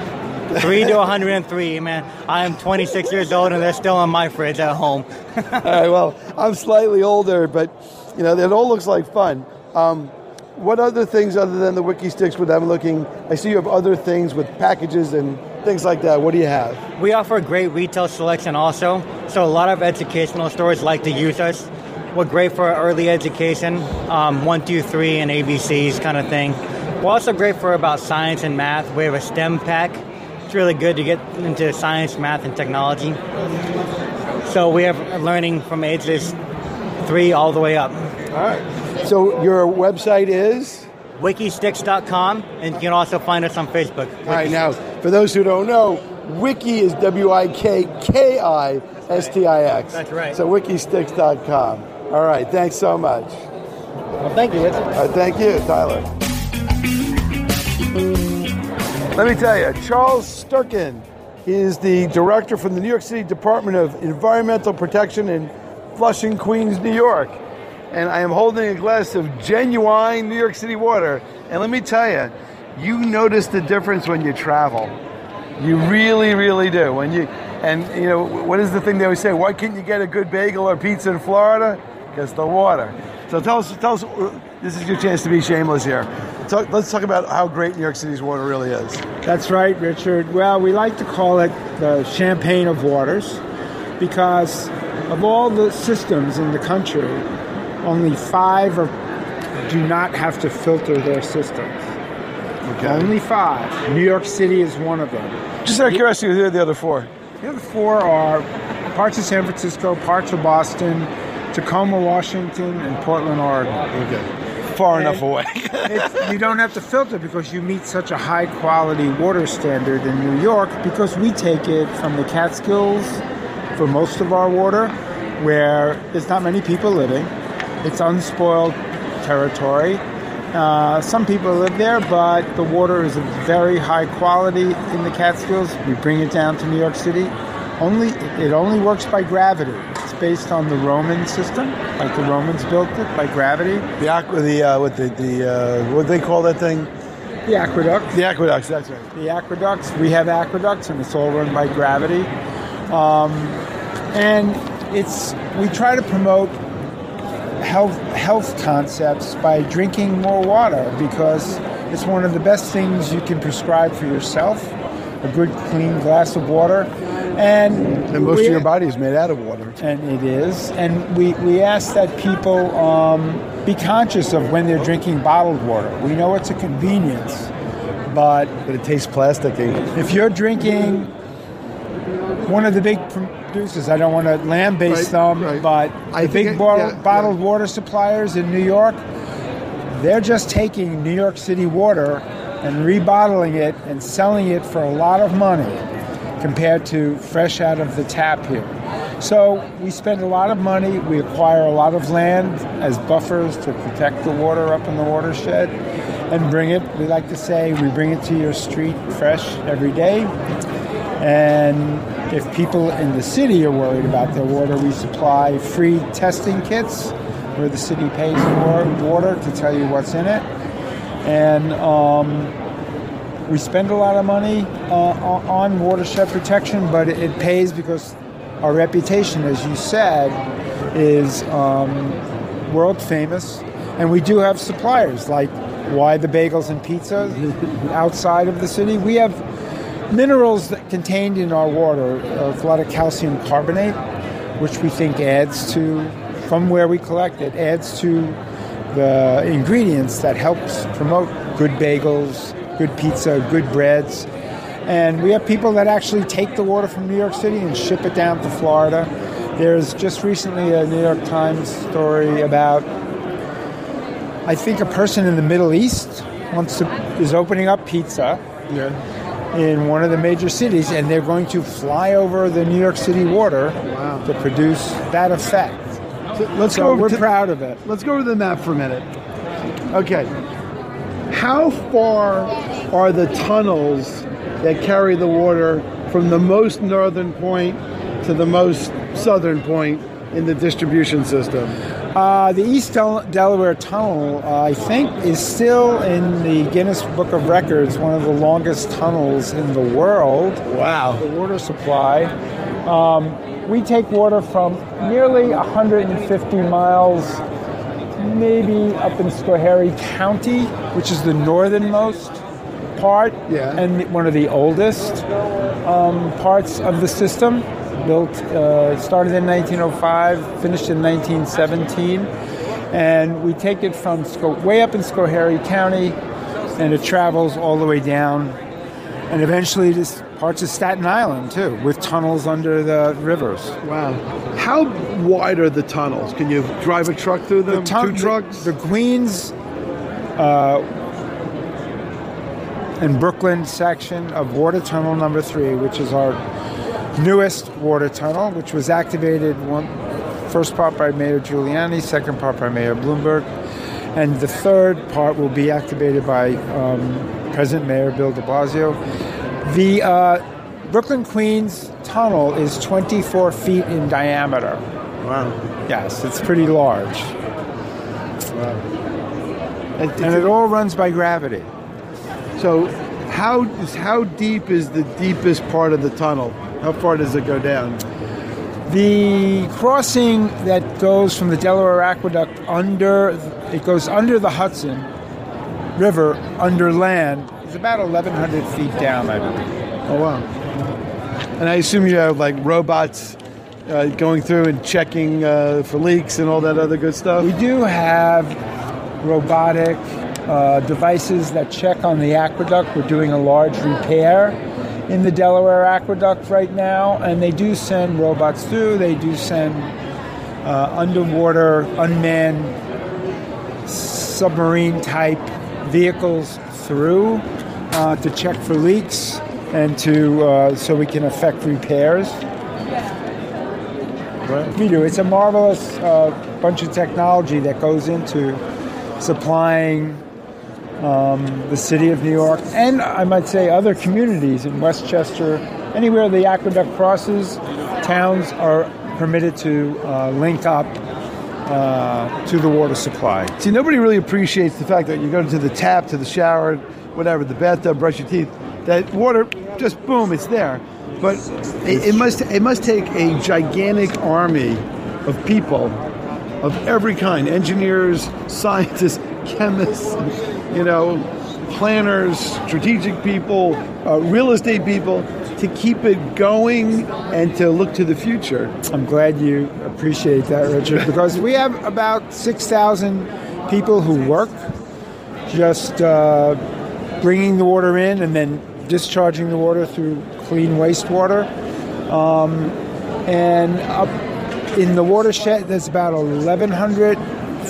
Three to one hundred three, man. I am twenty-six years old, and they're still in my fridge at home. All right, well, I'm slightly older, but, you know, it all looks like fun. Um, what other things other than the Wiki Sticks would I'm looking? I see you have other things with packages and things like that. What do you have? We offer a great retail selection also, so a lot of educational stores like to use us. We're great for early education, um, one, two, three, and A B Cs kind of thing. We're also great for about science and math. We have a STEM pack. Really good to get into science, math, and technology. So we have learning from ages three all the way up. All right. So your website is? wiki sticks dot com, and you can also find us on Facebook. Wiki all right. Sticks. Now, for those who don't know, Wiki is W I K K I S T I X. That's right. So wiki sticks dot com. All right. Thanks so much. Well, thank you, Richard. All right, thank you, Tyler. Let me tell you, Charles Sturkin is the director from the New York City Department of Environmental Protection in Flushing, Queens, New York. And I am holding a glass of genuine New York City water. And let me tell you, you notice the difference when you travel. You really, really do. When you, and, you know, what is the thing they always say? Why can't you get a good bagel or pizza in Florida? Because the water. So tell us, tell us, this is your chance to be shameless here. Talk, let's talk about how great New York City's water really is. That's right, Richard. Well, we like to call it the champagne of waters because of all the systems in the country, only five are, do not have to filter their systems. Okay. Only five. New York City is one of them. Just out of curiosity, who are the other four? The other four are parts of San Francisco, parts of Boston, Tacoma, Washington, and Portland, Oregon. Okay. Far and enough away. You don't have to filter because you meet such a high-quality water standard in New York because we take it from the Catskills for most of our water where there's not many people living. It's unspoiled territory. Uh, some people live there, but the water is of very high quality in the Catskills. We bring it down to New York City. Only it only works by gravity. It's based on the Roman system, like the Romans built it by gravity. The aqua, the uh, what the the uh, what they call that thing? The aqueduct. The aqueducts. That's right. The aqueducts. We have aqueducts, and it's all run by gravity. Um, and it's we try to promote health health concepts by drinking more water because it's one of the best things you can prescribe for yourself. A good clean glass of water. And, and most we, of your body is made out of water. And it is. And we, we ask that people um, be conscious of when they're drinking bottled water. We know it's a convenience, but... But it tastes plasticky. If you're drinking one of the big producers, I don't want to lambaste them, right, right. but the I big it, bottle, yeah, bottled yeah. water suppliers in New York, they're just taking New York City water and rebottling it and selling it for a lot of money. Compared to fresh out of the tap here. So we spend a lot of money, we acquire a lot of land as buffers to protect the water up in the watershed and bring it, we like to say, we bring it to your street fresh every day. And if people in the city are worried about their water, we supply free testing kits where the city pays for water to tell you what's in it. And um, we spend a lot of money uh, on watershed protection, but it pays because our reputation, as you said, is um, world famous. And we do have suppliers, like Why the Bagels and Pizza outside of the city. We have minerals that contained in our water, uh, a lot of calcium carbonate, which we think adds to, from where we collect it, adds to the ingredients that helps promote good bagels, good pizza, good breads. And we have people that actually take the water from New York City and ship it down to Florida. There's just recently a New York Times story about, I think a person in the Middle East wants to, is opening up pizza yeah. in one of the major cities, and they're going to fly over the New York City water wow. to produce that effect. So, let's so go we're to, proud of it. Let's go over the map for a minute. Okay. How far are the tunnels that carry the water from the most northern point to the most southern point in the distribution system? Uh, the East Del- Delaware Tunnel, uh, I think, is still in the Guinness Book of Records, one of the longest tunnels in the world. Wow. The water supply. Um, we take water from nearly one hundred fifty miles, maybe up in Schoharie County, which is the northernmost part yeah. and one of the oldest um, parts of the system. Built, uh, started in nineteen oh five, finished in nineteen seventeen, and we take it from Sco- way up in Schoharie County, and it travels all the way down, and eventually just parts of Staten Island too, with tunnels under the rivers. Wow! How wide are the tunnels? Can you drive a truck through them? The tun- Two trucks. The, the Queens uh, and Brooklyn section of Water Tunnel number three, which is our newest water tunnel, which was activated one, first part by Mayor Giuliani, second part by Mayor Bloomberg, and the third part will be activated by um, present Mayor Bill de Blasio. The uh, Brooklyn-Queens tunnel is twenty-four feet in diameter. Wow. Yes, it's pretty large. Wow. And, and it all runs by gravity. So how is, how deep is the deepest part of the tunnel? How far does it go down? The crossing that goes from the Delaware Aqueduct under, it goes under the Hudson River, under land, is about eleven hundred feet down, I believe. Oh, wow. And I assume you have, like, robots uh, going through and checking uh, for leaks and all that other good stuff? We do have robotic uh, devices that check on the aqueduct. We're doing a large repair in the Delaware Aqueduct right now, and they do send robots through. They do send uh, underwater, unmanned, submarine-type vehicles through uh, to check for leaks and to uh, so we can effect repairs. Right. We do. It's a marvelous uh, bunch of technology that goes into supplying Um, the city of New York, and I might say other communities in Westchester, anywhere the aqueduct crosses, towns are permitted to uh, link up uh, to the water supply. See, nobody really appreciates the fact that you go to the tap, to the shower, whatever, the bathtub, brush your teeth, that water, just boom, it's there. But it, it must it must take a gigantic army of people of every kind, engineers, scientists, chemists, you know, planners, strategic people, uh, real estate people, to keep it going and to look to the future. I'm glad you appreciate that, Richard, because we have about six thousand people who work just uh, bringing the water in and then discharging the water through clean wastewater. Um, and up in the watershed, there's about eleven hundred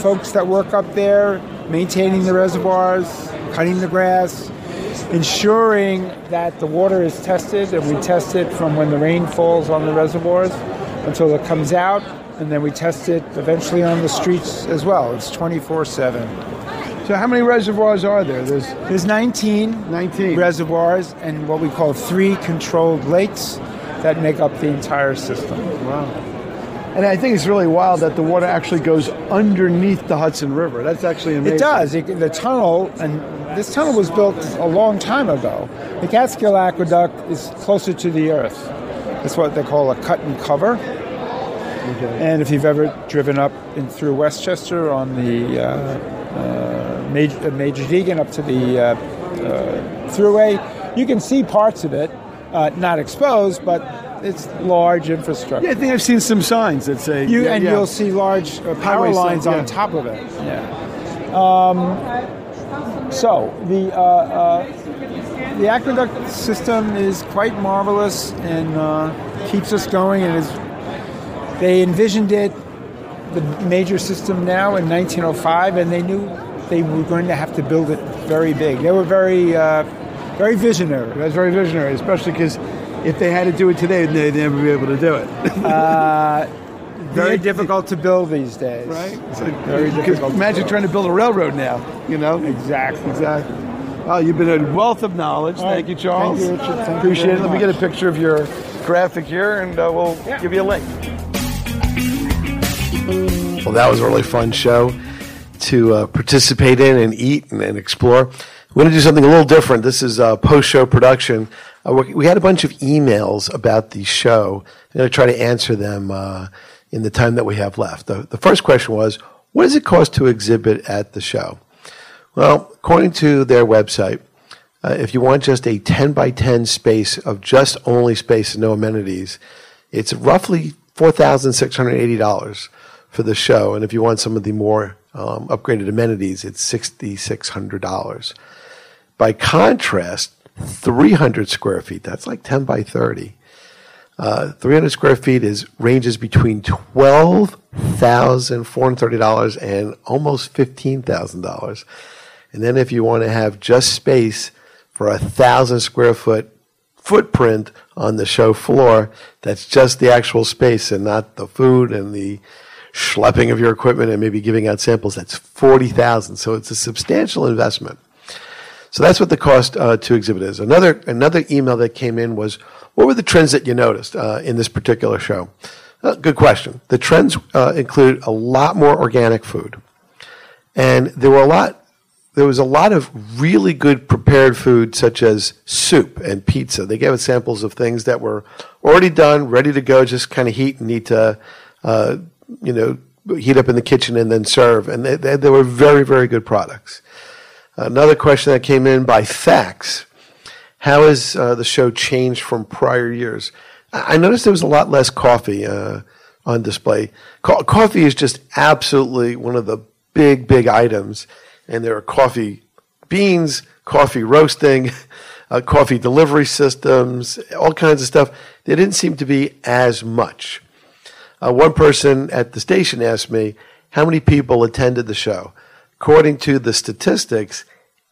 folks that work up there, maintaining the reservoirs, cutting the grass, ensuring that the water is tested, and we test it from when the rain falls on the reservoirs until it comes out, and then we test it eventually on the streets as well. It's twenty-four seven. So how many reservoirs are there? There's There's nineteen, nineteen reservoirs and what we call three controlled lakes that make up the entire system. Wow. And I think it's really wild that the water actually goes underneath the Hudson River. That's actually amazing. It does. It, the tunnel, and this tunnel was built a long time ago. The Catskill Aqueduct is closer to the earth. That's what they call a cut and cover. Okay. And if you've ever driven up in, through Westchester on the uh, uh, Major, Major Deegan up to the uh, uh, Thruway, you can see parts of it. uh, not exposed, but it's large infrastructure. Yeah, I think I've seen some signs that say... You, yeah, and yeah. you'll see large uh, power lines yeah. on top of it. Yeah. Um, so, the... Uh, uh, The aqueduct system is quite marvelous and uh, keeps us going. And is they envisioned it, the major system now, in nineteen oh five, and they knew they were going to have to build it very big. They were very, uh, very visionary. That's very visionary, especially because if they had to do it today, they'd never be able to do it. uh, very difficult to build these days, right? So very difficult. Imagine to trying to build a railroad now. You know, exactly, exactly. Oh, you've been a wealth of knowledge. All Thank right. you, Charles. Thank you, Richard. Thank Appreciate you it. Let much. me get a picture of your graphic here, and uh, we'll yeah. give you a link. Well, that was a really fun show to uh, participate in and eat and, and explore. We're going to do something a little different. This is a post-show production. Uh, we had a bunch of emails about the show. I'm going to try to answer them uh, in the time that we have left. The, the first question was, what does it cost to exhibit at the show? Well, according to their website, uh, if you want just a ten by ten space of just only space and no amenities, it's roughly four thousand six hundred eighty dollars for the show. And if you want some of the more um, upgraded amenities, it's six thousand six hundred dollars. By contrast, three hundred square feet, that's like ten by thirty. Uh, three hundred square feet is ranges between twelve thousand four hundred thirty dollars and almost fifteen thousand dollars. And then if you want to have just space for a thousand square foot footprint on the show floor, that's just the actual space and not the food and the schlepping of your equipment and maybe giving out samples, that's forty thousand dollars. So it's a substantial investment. So that's what the cost uh, to exhibit is. Another another email that came in was, what were the trends that you noticed uh, in this particular show? Uh, good question. The trends uh, include a lot more organic food, and there were a lot. There was a lot of really good prepared food, such as soup and pizza. They gave us samples of things that were already done, ready to go, just kind of heat and need to, uh, you know, heat up in the kitchen and then serve. And they, they, they were very, very good products. Another question that came in by fax: how has uh, the show changed from prior years? I noticed there was a lot less coffee uh, on display. Co- coffee is just absolutely one of the big, big items. And there are coffee beans, coffee roasting, uh, coffee delivery systems, all kinds of stuff. There didn't seem to be as much. Uh, one person at the station asked me how many people attended the show. According to the statistics,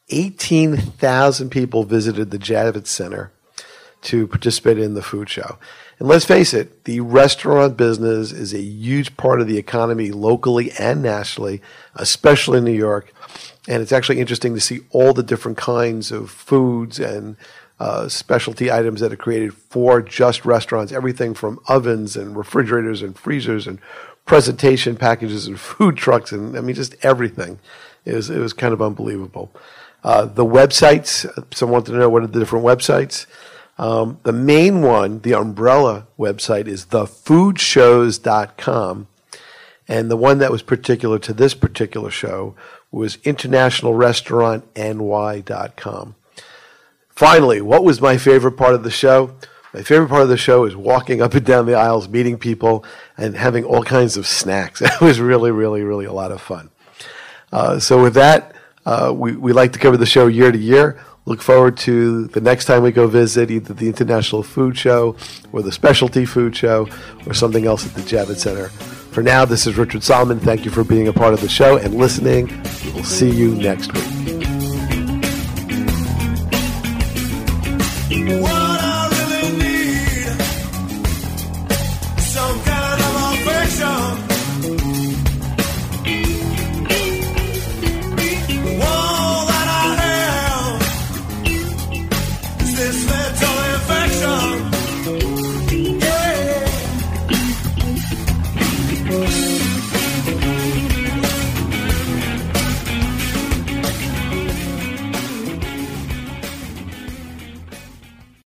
eighteen thousand people visited the Javits Center to participate in the food show. And let's face it, the restaurant business is a huge part of the economy locally and nationally, especially in New York. And it's actually interesting to see all the different kinds of foods and uh, specialty items that are created for just restaurants. Everything from ovens and refrigerators and freezers and presentation packages and food trucks and, I mean, just everything. It was, it was kind of unbelievable. Uh, the websites, someone wanted to know what are the different websites. Um, the main one, the umbrella website, is the food shows dot com. And the one that was particular to this particular show was international restaurant N Y dot com. Finally, what was my favorite part of the show? My favorite part of the show is walking up and down the aisles, meeting people, and having all kinds of snacks. That was really, really, really a lot of fun. Uh, so with that, uh, we, we like to cover the show year to year. Look forward to the next time we go visit either the International Food Show or the Specialty Food Show or something else at the Javits Center. For now, this is Richard Solomon. Thank you for being a part of the show and listening. We will see you next week. What I really need, some kind of affection. This mental infection.